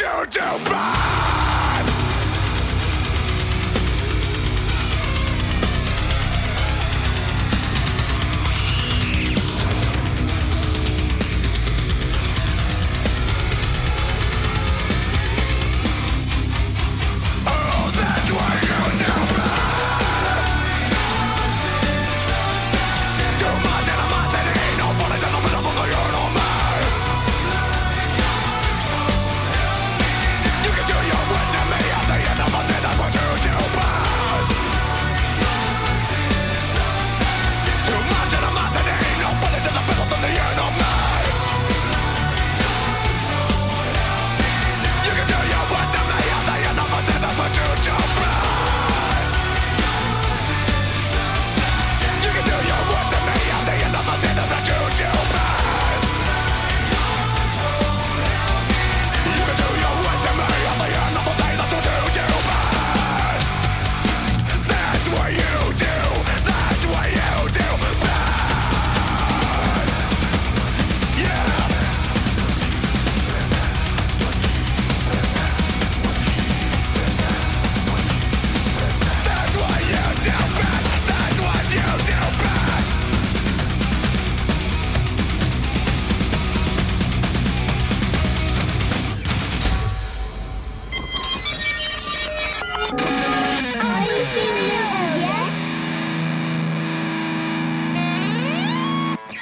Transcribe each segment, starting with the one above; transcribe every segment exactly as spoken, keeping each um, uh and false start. you to burn.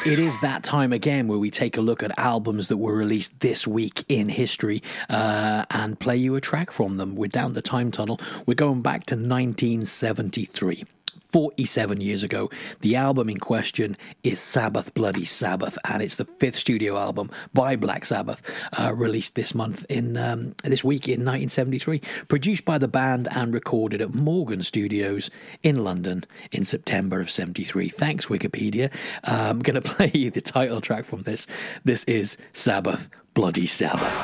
It is that time again where we take a look at albums that were released this week in history uh, and play you a track from them. We're down the time tunnel. We're going back to nineteen seventy-three. forty-seven years ago, the album in question is Sabbath Bloody Sabbath, and it's the fifth studio album by Black Sabbath, uh, released this month in um, this week in nineteen seventy-three, produced by the band and recorded at Morgan Studios in London in September of seventy-three. Thanks, Wikipedia. I'm going to play you the title track from this. This is Sabbath Bloody Sabbath.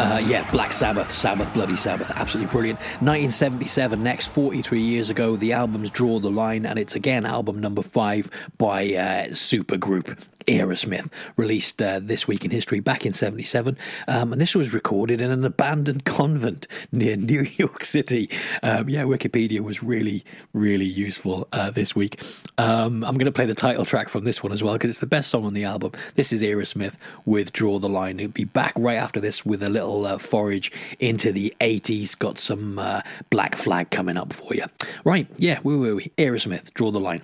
Uh, yeah, Black Sabbath, Sabbath Bloody Sabbath, absolutely brilliant. nineteen seventy-seven, next, forty-three years ago, the album's Draw the Line, and it's again album number five by uh, supergroup Aerosmith, released uh, This Week in History back in seventy-seven, um, and this was recorded in an abandoned convent near New York City. Um, yeah, Wikipedia was really, really useful uh, this week. Um, I'm going to play the title track from this one as well, because it's the best song on the album. This is Aerosmith with Draw the Line. It'll be back right after this with a little uh, forage into the eighties. Got some uh, Black Flag coming up for you. Right, yeah, woo woo woo. Aerosmith, Draw the Line.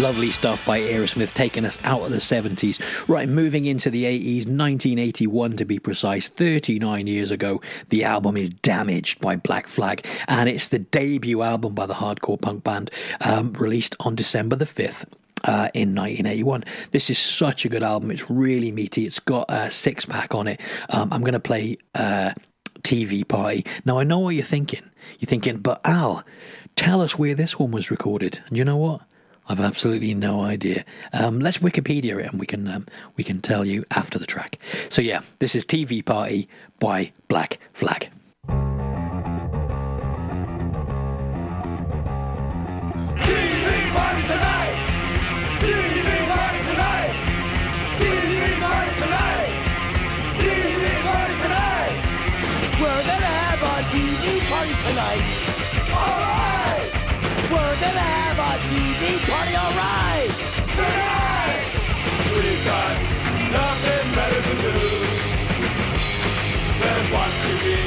Lovely stuff by Aerosmith, taking us out of the seventies. Right, moving into the eighties, nineteen eighty-one to be precise, thirty-nine years ago, the album is Damaged by Black Flag, and it's the debut album by the hardcore punk band, um, released on December the fifth. Uh, in nineteen eighty-one. This is such a good album. It's really meaty. It's got a six pack on it. Um, I'm going to play uh, T V Party. Now, I know what you're thinking. You're thinking, but Al, tell us where this one was recorded. And you know what? I've absolutely no idea. Um, let's Wikipedia it, and we can um, we can tell you after the track. So yeah, this is T V Party by Black Flag. T V Party tonight. T V Party tonight. T V Party tonight. T V Party tonight. We're gonna have a T V party tonight. All right. We're gonna have T V party, alright! Tonight! We've got nothing better to do than watch T V.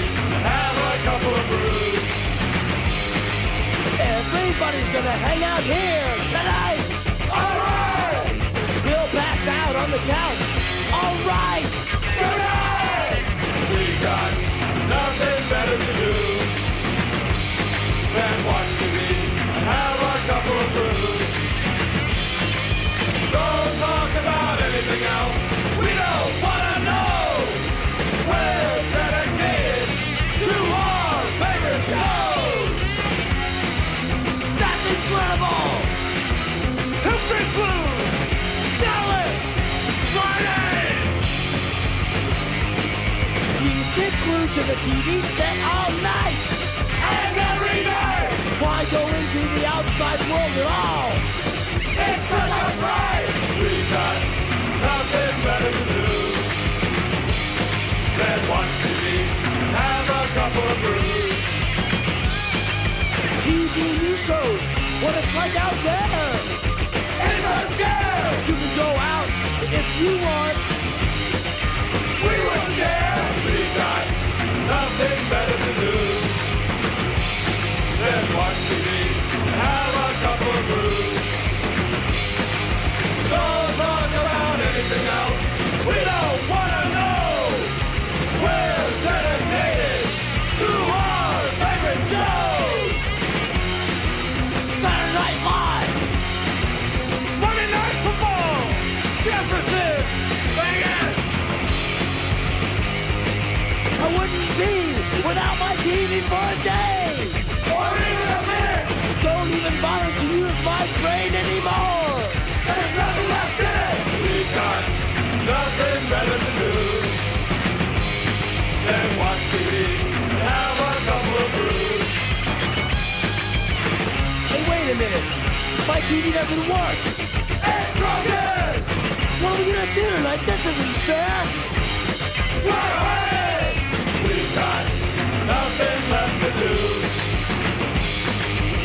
everybody's gonna hang out here tonight. All right. We'll pass out on the couch. All right. Tonight. We got nothing better to do than watch T V and have a couple of brews. Don't talk about anything else. We don't wanna know. We're dedicated to our favorite shows. That's incredible. Hill Street Blues, Dallas, Friday. We sit glued to the T V set all night and every night. Why go into the outside world at all? It's such a pride. We got nothing better to do than watch T V and have a couple of brews. T V news shows, what it's like out there. It's a scare. You can go out if you want. We wouldn't dare. We got nothing better to do than watch T V and have a couple of brews. Don't talk about anything else. We don't want to know. We're dedicated to our favorite shows. Saturday Night Live, Monday Night Football, Jefferson, Vegas. I wouldn't be without my T V for a day, or even a minute. Don't even bother to use my brain anymore. There's nothing left in it. We got nothing better to do. And watch T V and have a couple of brews. Hey, wait a minute. My T V doesn't work. It's broken! What are we gonna do tonight? This isn't fair. We're hurting! We've got nothing left to do.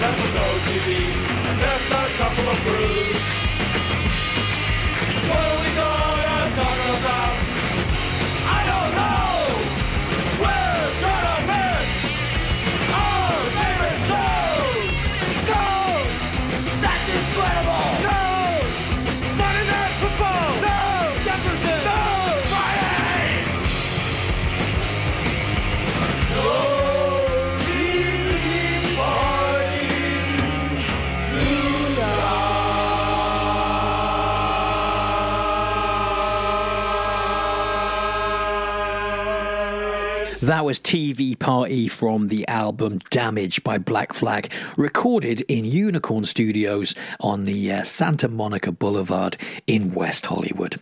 Left with no T V and just a couple of brews. What are we gonna talk about? I don't know! Gonna miss our favorite shows. No, that's incredible. No, Monday Night Football. No, Jefferson. No, Miami. No T V party tonight. That was T V Party from the album Damaged by Black Flag, recorded in Unicorn Studios on the uh, Santa Monica Boulevard in West Hollywood,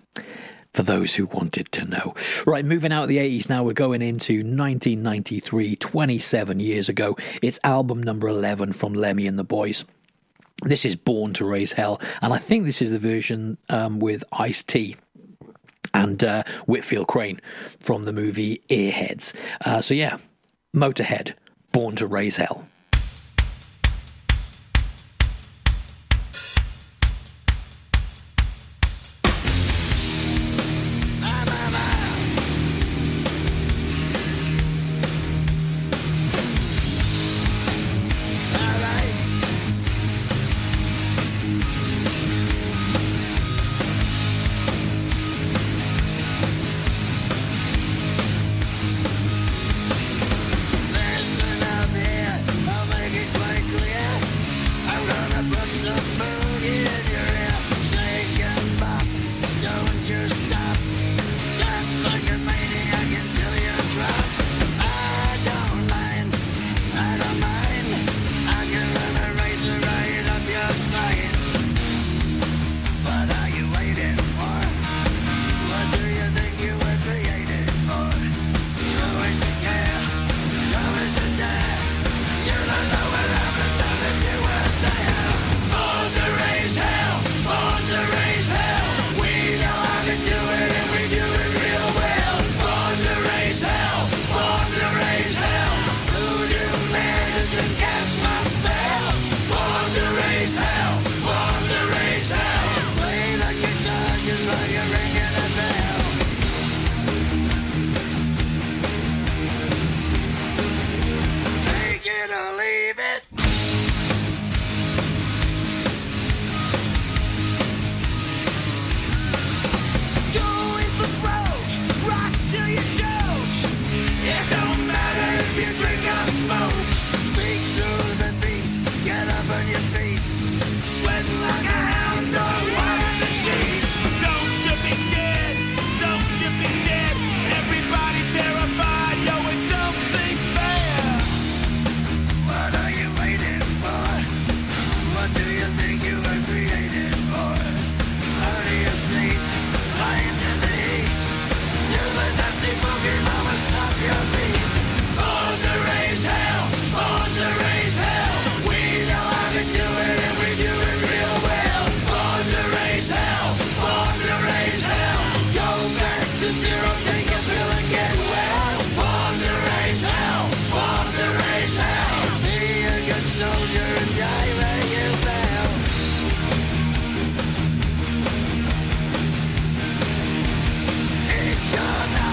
for those who wanted to know. Right, moving out of the eighties now, we're going into nineteen ninety-three, twenty-seven years ago. It's album number eleven from Lemmy and the Boys. This is Born to Raise Hell, and I think this is the version um, with Ice-T and uh, Whitfield Crane from the movie Airheads. Uh, so yeah, Motorhead, Born to Raise Hell. zero, take a pill and get well. Born to raise hell, born to raise hell. Be a good soldier and die where you fell. It's your number.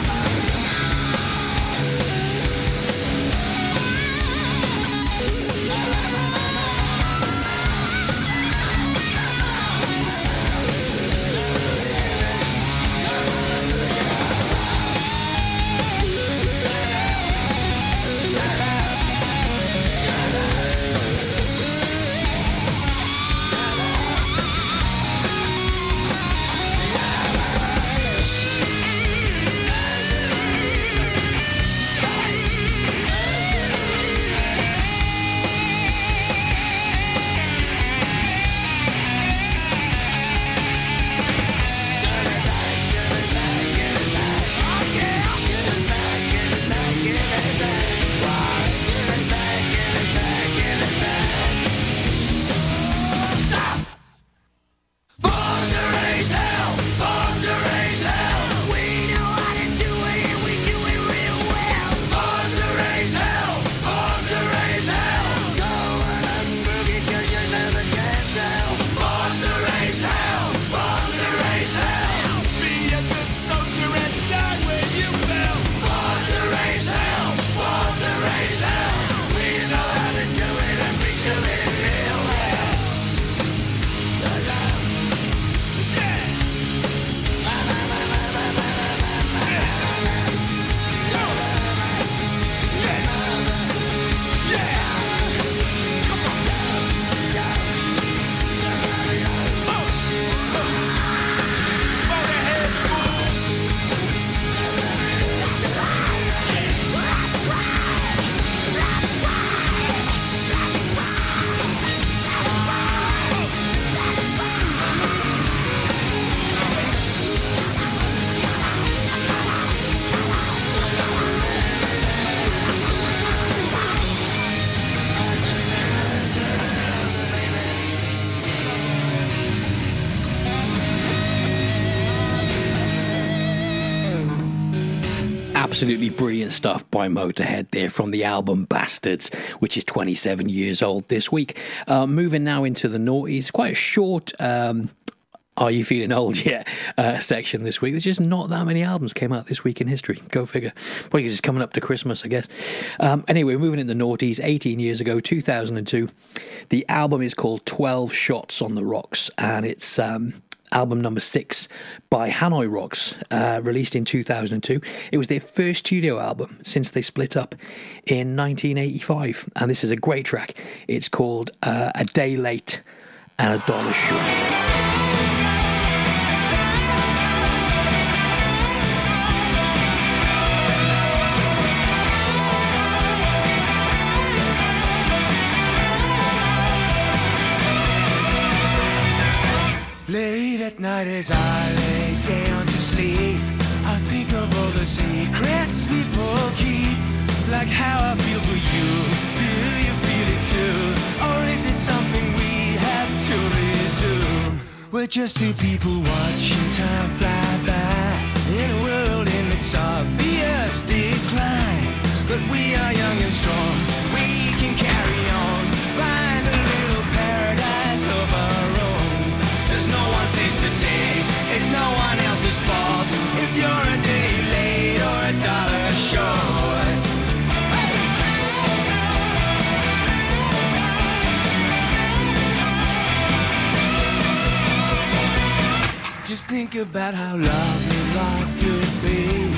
Absolutely brilliant stuff by Motorhead there from the album Bastards, which is twenty-seven years old this week. Uh, moving now into the noughties, quite a short um, Are You Feeling Old Yet uh, section this week. There's just not that many albums came out this week in history. Go figure. Probably because it's coming up to Christmas, I guess. Um, anyway, moving into the noughties, eighteen years ago, two thousand two. The album is called twelve Shots on the Rocks, and it's... Um, album number six by Hanoi Rocks, uh, released in two thousand two. It was their first studio album since they split up in nineteen eighty-five. And this is a great track. It's called uh, A Day Late and A Dollar Short. Late at night as I lay down to sleep, I think of all the secrets people keep. Like how I feel for you, do you feel it too? Or is it something we have to resume? We're just two people watching time fly by, in a world in its obvious decline. But we are young and strong, we can carry on, find a little paradise of our own. It's no one else's fault if you're a day late or a dollar short. Hey! Just think about how lovely life could be,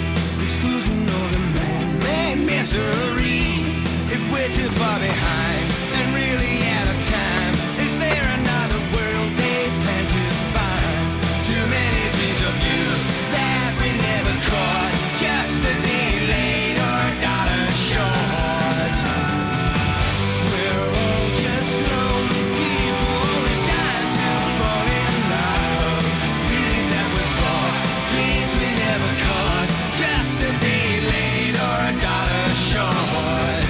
excluding all the man-made misery. If we're too far behind and really out of time, is there another world they plan to find? Too many dreams of youth that we never caught, just a day late or a dollar short. We're all just lonely people who died to fall in love. Feelings that we fought, dreams we never caught, just a day late or a dollar short.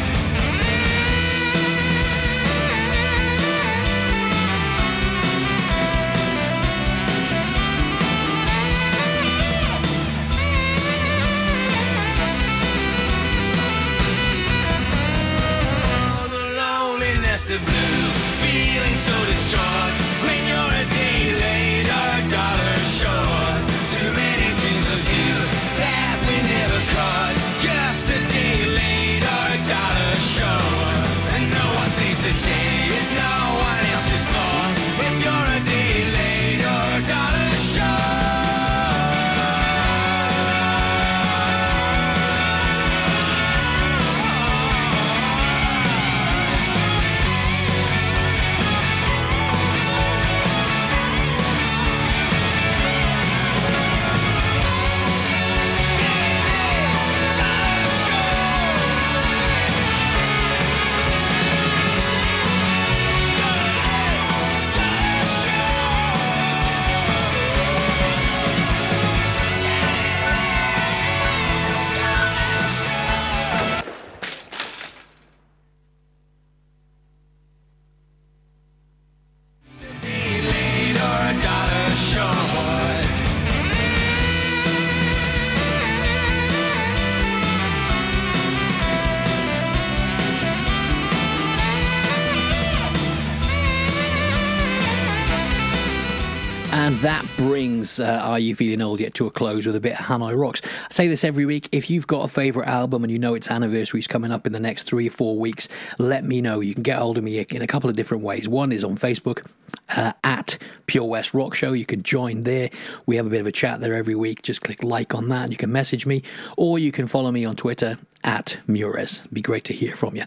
that brings uh, Are You Feeling Old Yet to a close with a bit of Hanoi Rocks. I say this every week. If you've got a favourite album and you know its anniversary is coming up in the next three or four weeks, let me know. You can get hold of me in a couple of different ways. One is on Facebook. Uh, at Pure West Rock Show. You can join there. We have a bit of a chat there every week. Just click like on that and you can message me, or you can follow me on Twitter at Muirez. It'd be great to hear from you.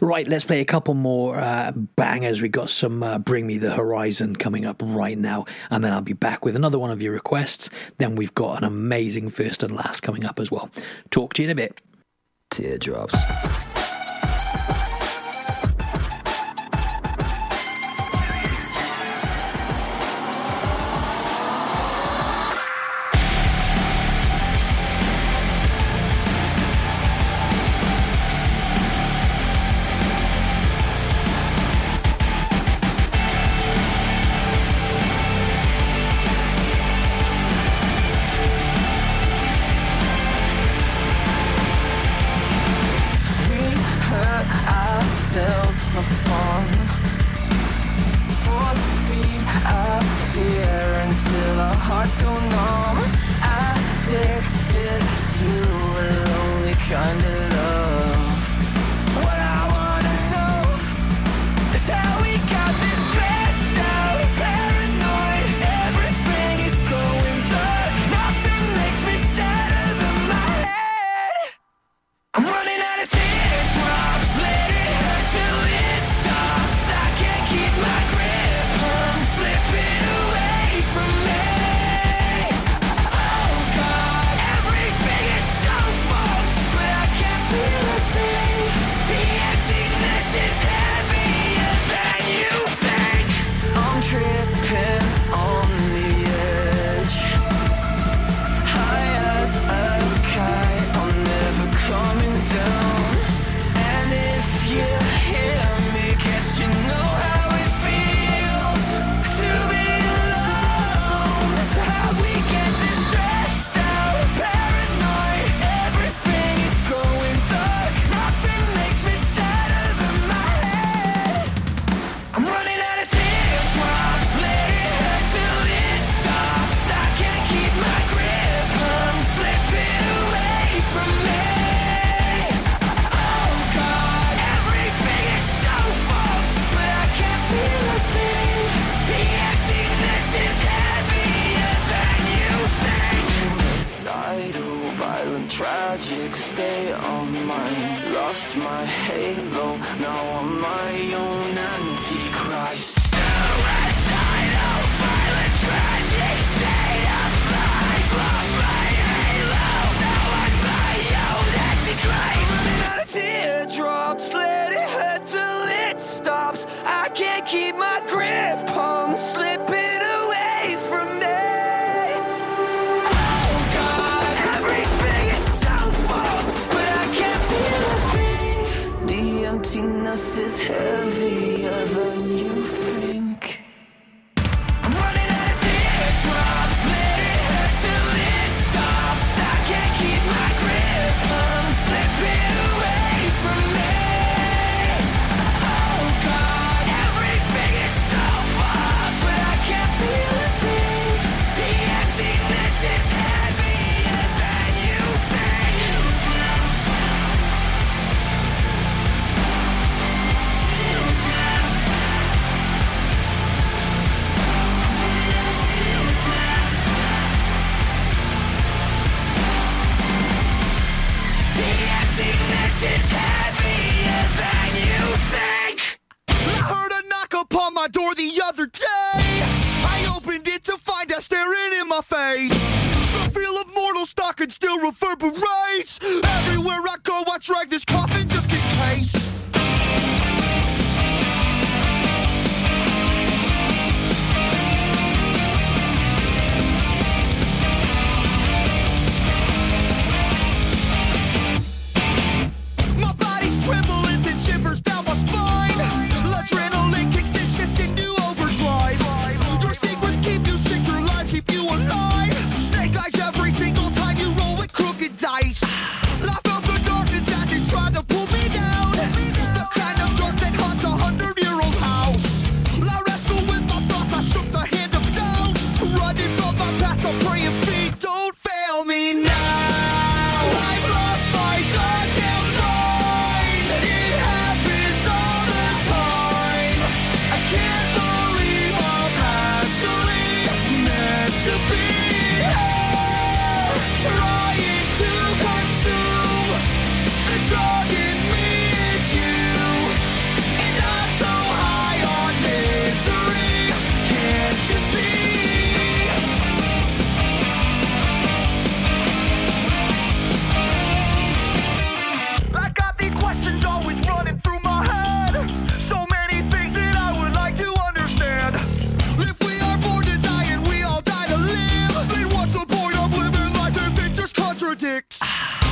Right, let's play a couple more uh, bangers. We've got some uh, Bring Me the Horizon coming up right now, and then I'll be back with another one of your requests. Then we've got an amazing first and last coming up as well. Talk to you in a bit. Teardrops.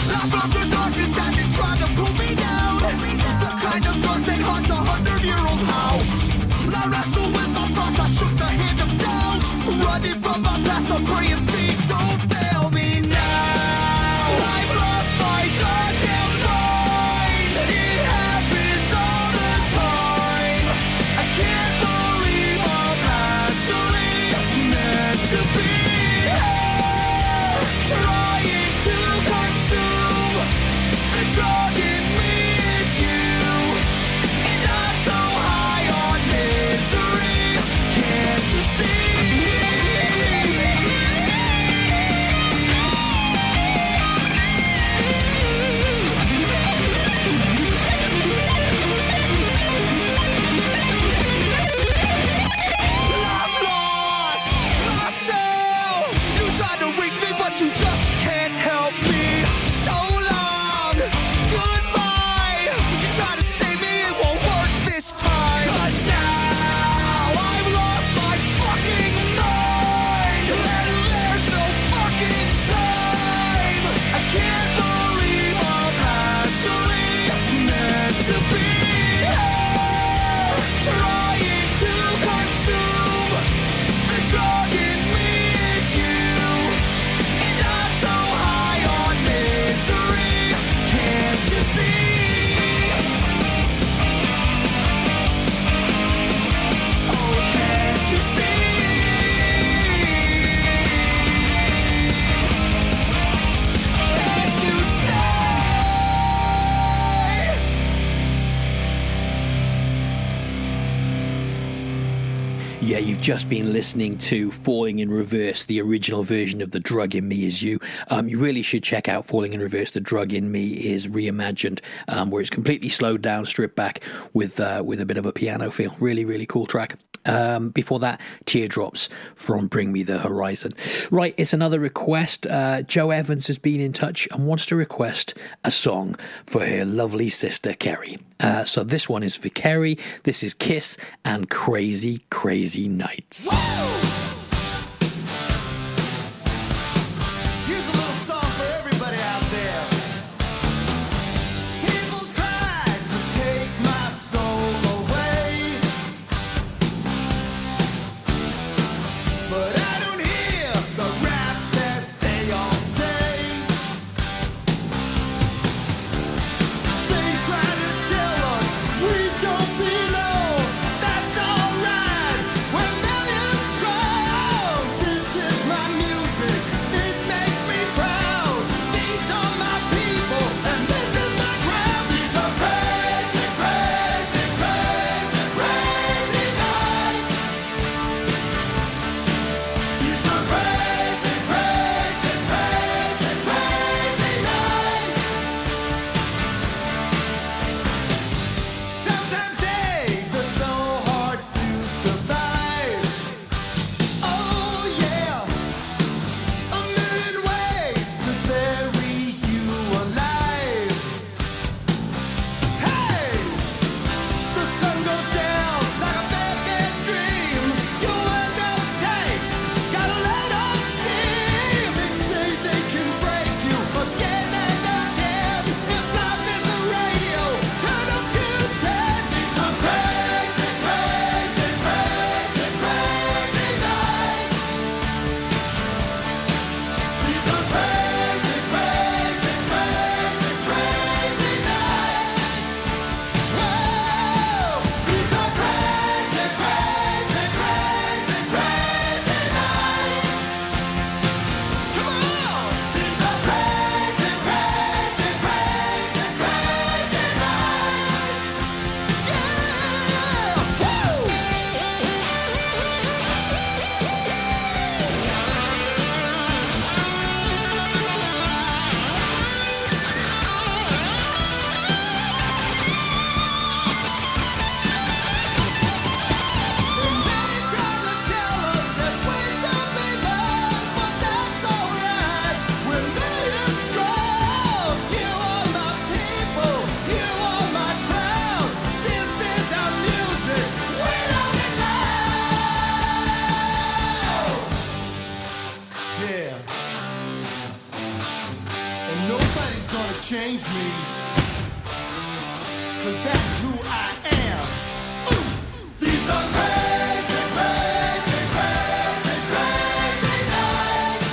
Love of the darkness that been trying to pull me down. The kind of dark that haunts a hundred-year-old house. I wrestle with my thoughts, I shook the hand of doubt. Running from my past, I'm praying feet don't fail me now. I've lost my goddamn mind. It happens all the time. I can't believe I'm actually meant to be here, trying to consume the drug in me is you. And I'm so high on misery, can't you see? I've lost myself. You tried to reach me, but you just can't help me. So long, goodbye. You try to save me, it won't work this time. 'Cause now I've lost my fucking mind, and there's no fucking time. I can't believe I'm actually meant to be here, trying to consume the drug in me is you. And I'm so high on misery, can't you see? Oh, can't you see? Can't you see? Yeah, you've just been listening to Falling in Reverse, the original version of The Drug in Me Is You. Um, you really should check out Falling in Reverse, The Drug in Me Is Reimagined, um, where it's completely slowed down, stripped back with uh, with a bit of a piano feel. Really, really cool track. Um, before that, Teardrops from Bring Me the Horizon. Right, it's another request. Uh, Joe Evans has been in touch and wants to request a song for her lovely sister, Kerry. Uh, so this one is for Kerry. This is Kiss and Crazy Crazy Nights. Here's a little song for everybody out there. People try to take my soul away, but I don't hear the rap that they all say. They try to tell us we don't belong. That's alright, we're millions strong. change me, cause that's who I am. Ooh. These are crazy, crazy, crazy, crazy nights.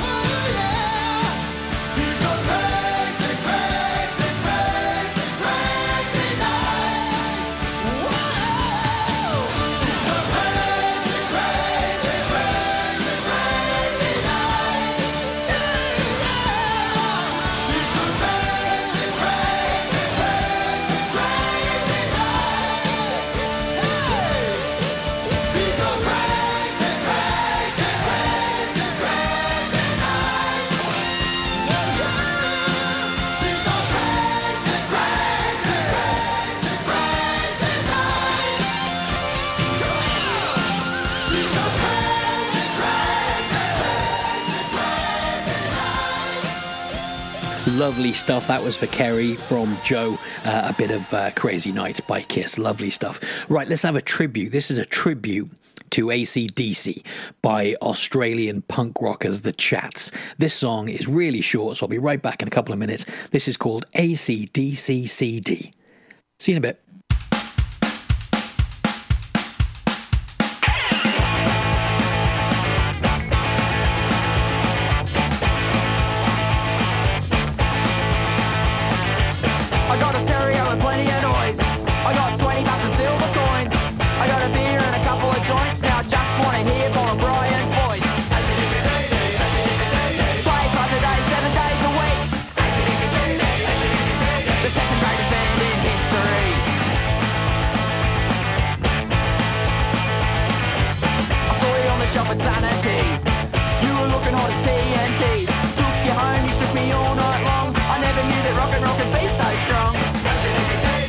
Oh yeah. These are crazy, crazy, crazy, crazy nights. Whoa. These are crazy, crazy, crazy, crazy nights. Yeah, yeah. These are crazy, crazy, crazy, crazy nights. Hey. These are crazy, crazy, crazy, crazy nights. Yeah, yeah. These are crazy, crazy, crazy, crazy nights. Yeah. These are crazy, crazy, crazy, crazy nights. Lovely stuff. That was for Kerry from Joe. Uh, a bit of uh, Crazy Nights by Kiss. Lovely stuff. Right, let's have a tribute. This is a tribute to A C D C by Australian punk rockers The Chats. This song is really short, so I'll be right back in a couple of minutes. This is called A C D C C D. See you in a bit. I got a stereo and plenty of noise. I got twenty bucks and silver coins. I got a beer and a couple of joints. Now I just want to hear Bob Brian's voice. Play twice a day, seven days a week. The second greatest band in history. I saw you on the shelf at Sanity. You were looking hot as T N T. Took you home, you shook me all night long. I never knew that rock and roll could be so strong.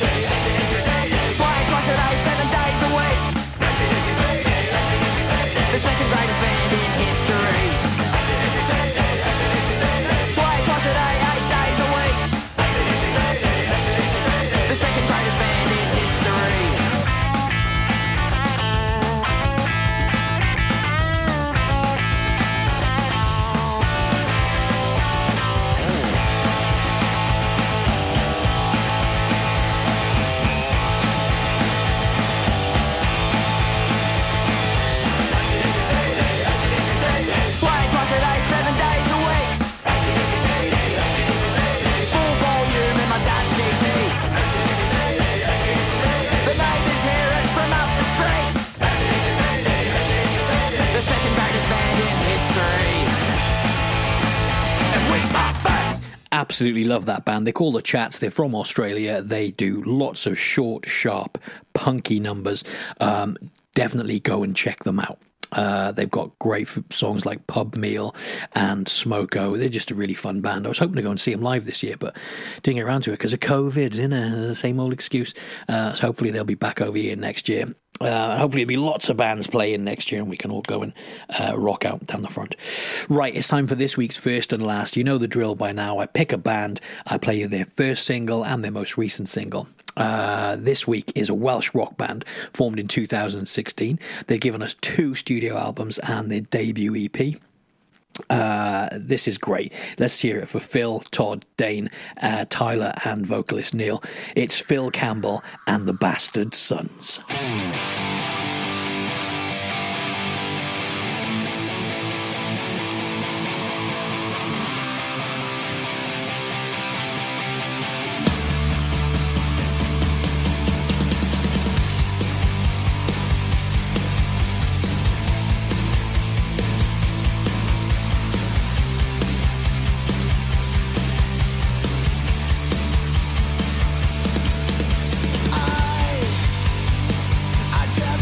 Play twice a day, seven days a week. The second greatest band in history. Play twice a day, eight days a week. The second greatest band in history. Play twice a day, seven days a week. Full volume in my dad's G T. The neighbours hear it from up the street. The second greatest band in history. And we are first. Absolutely love that band. They call The Chats. They're from Australia. They do lots of short, sharp, punky numbers. Um, definitely go and check them out. Uh, they've got great f- songs like Pub Meal and Smoko. They're just a really fun band. I was hoping to go and see them live this year, but didn't get around to it because of COVID, you know, the same old excuse. Uh, so hopefully they'll be back over here next year. Uh, hopefully there'll be lots of bands playing next year and we can all go and uh, rock out down the front. Right, it's time for this week's First and Last. You know the drill by now. I pick a band, I play you their first single and their most recent single. Uh, this week is a Welsh rock band formed in two thousand sixteen. They've given us two studio albums and their debut E P. Uh, this is great. Let's hear it for Phil, Todd, Dane, uh, Tyler and vocalist Neil. It's Phil Campbell and the Bastard Sons. I try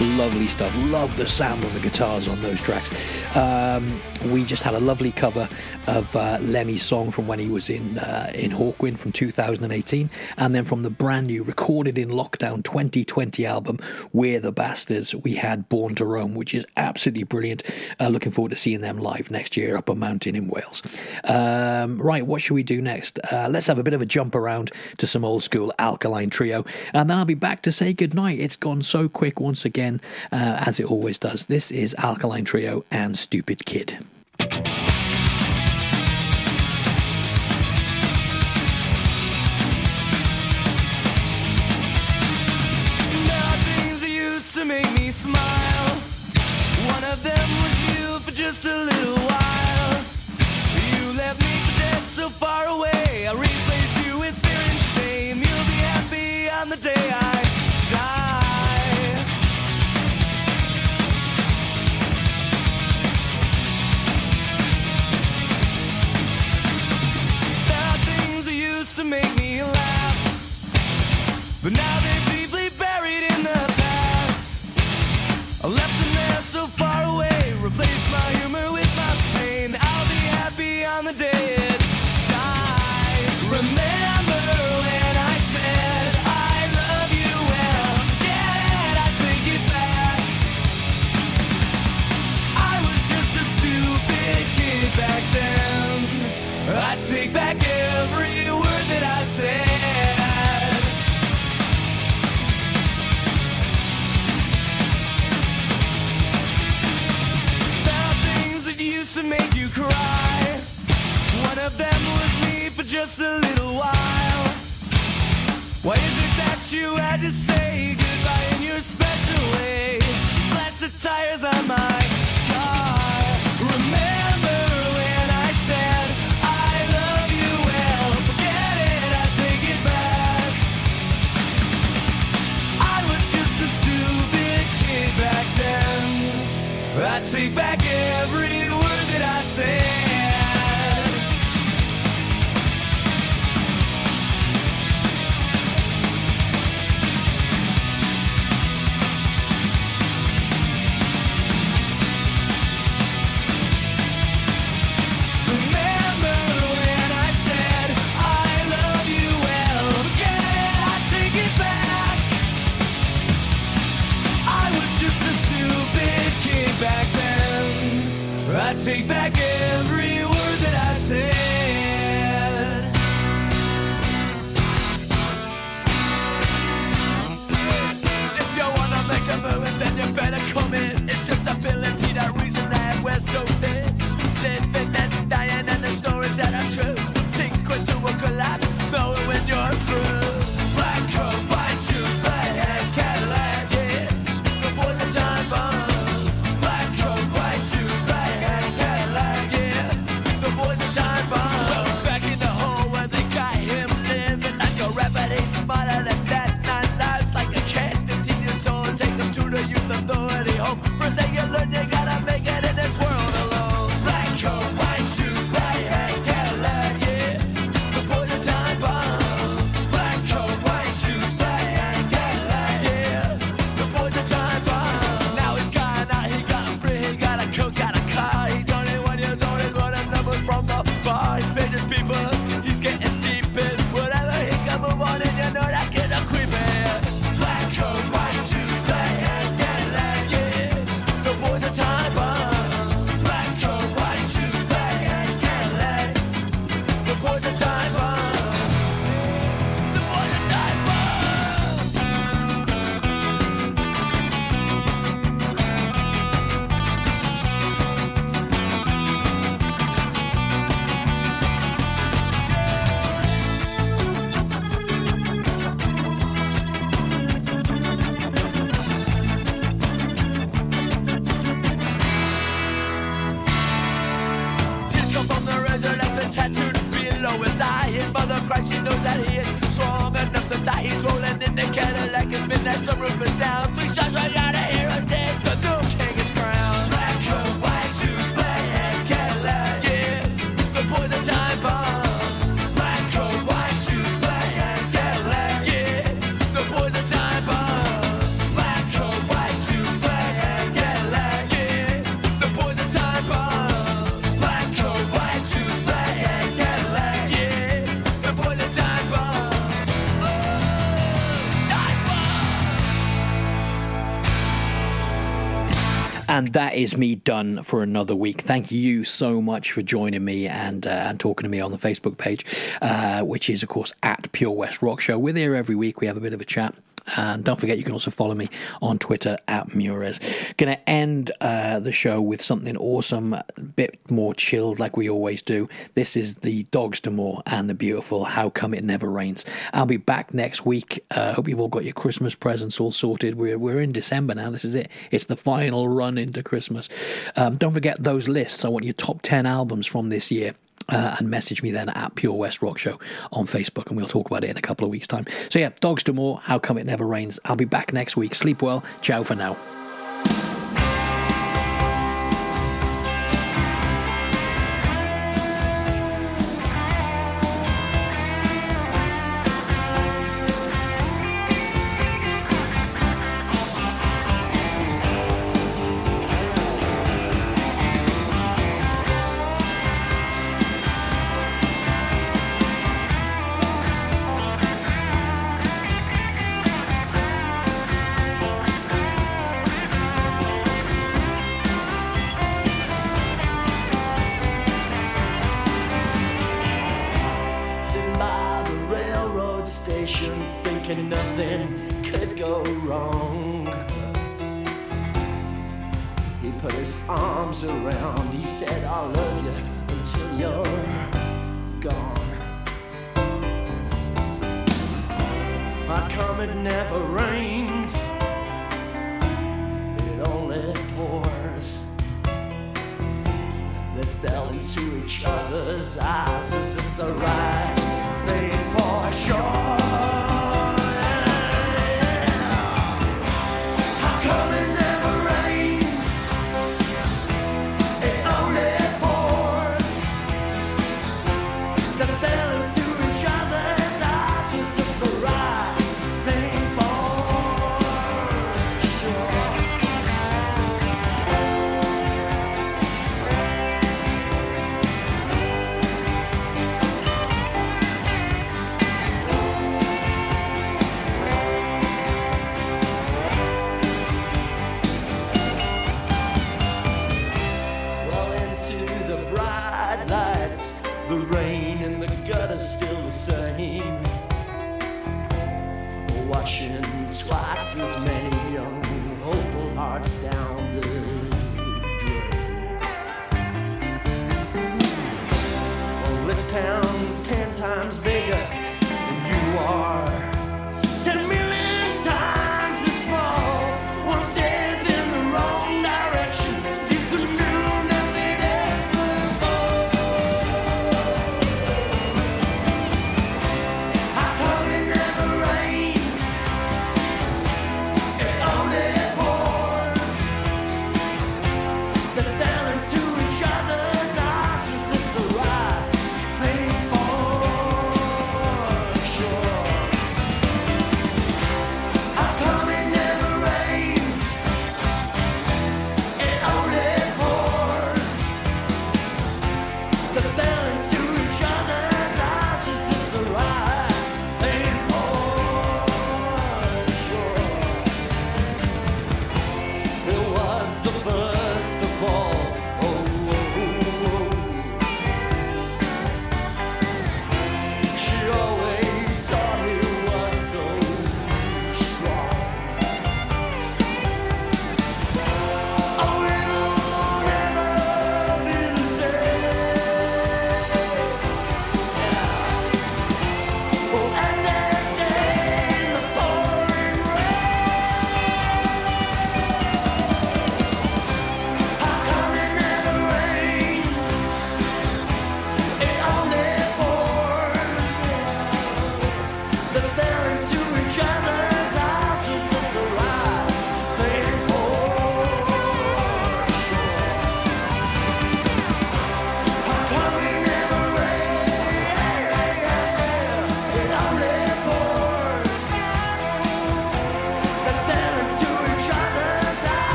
Lovely stuff. Love the sound of the guitars on those tracks. Um, we just had a lovely cover of uh, Lemmy's song from when he was in uh, in Hawkwind from two thousand eighteen, and then from the brand new recorded in lockdown twenty twenty album We're the Bastards, we had Born to Rome, which is absolutely brilliant. Uh, looking forward to seeing them live next year up a mountain in Wales. Um, right, what should we do next? Uh, let's have a bit of a jump around to some old school Alkaline Trio, and then I'll be back to say goodnight. It's gone so quick once again. Uh, as it always does. This is Alkaline Trio and Stupid Kid. There are things that used to make me smile. One of them was you for just a little while. You left me for dead so far away. I replaced you with fear and shame. You'll be happy on the day I to make me laugh, but now they're deeply buried in the past. I left them there so far away, replaced my humor with my pain. I'll be happy on the day it dies. Remember when I said I love you? Well, dad, I take it back. I was just a stupid kid back then. I take back every to make you cry. One of them was me for just a little while. Why is it that you had to say goodbye in your special way? Slash the tires on my car. Remember when I said I love you? Well, forget it, I take it back. I was just a stupid kid back then. I take back every take back every word that I said. If you wanna make a move, then you better come in. It's just ability, that reason that we're so thin. Living and dying and the stories that are true sink into a collapse, knowing when you're through. Black coat, white shoes, black hat, Cadillac, yeah. The boys are time bomb. Smarter than that, nine lives like a cat, fifteen years old, take them to the youth authority home. First thing you learn, you gotta make it in this world alone. Black coat, white shoes, black hat, Cadillac, yeah, the boys are time bomb. Black coat, white shoes, black hat, Cadillac, yeah, the boys are time bomb. Now he's gone out, he got free, he got a coat, got a car. He's only one year old, he's running numbers from the bar. He's paid his people, he's getting deep in whatever he can move on. She knows that he is strong enough to die. He's rolling in the Cadillac. It's midnight, some roof is down. Three shots right out of here and dead. The new king is crowned. Black coat, white shoes, black hat, Cadillac. Yeah, the boys are time bomb. Black coat, white shoes, black hat, Cadillac. Yeah, the boys are time bomb. Black coat, white shoes. And that is me done for another week. Thank you so much for joining me and uh, and talking to me on the Facebook page, uh, which is, of course, at Pure West Rock Show. We're there every week. We have a bit of a chat. And don't forget, you can also follow me on Twitter at Muirez. Going to end uh, the show with something awesome, a bit more chilled like we always do. This is the Dogs D'Amour and the beautiful How Come It Never Rains. I'll be back next week. I uh, hope you've all got your Christmas presents all sorted. We're, we're in December now. This is it. It's the final run into Christmas. Um, don't forget those lists. I want your top ten albums from this year. Uh, and message me then at Pure West Rock Show on Facebook, and we'll talk about it in a couple of weeks' time. So yeah, Dogs D'Amour, How Come It Never Rains. I'll be back next week. Sleep well. Ciao for now. Oh,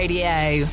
Radio.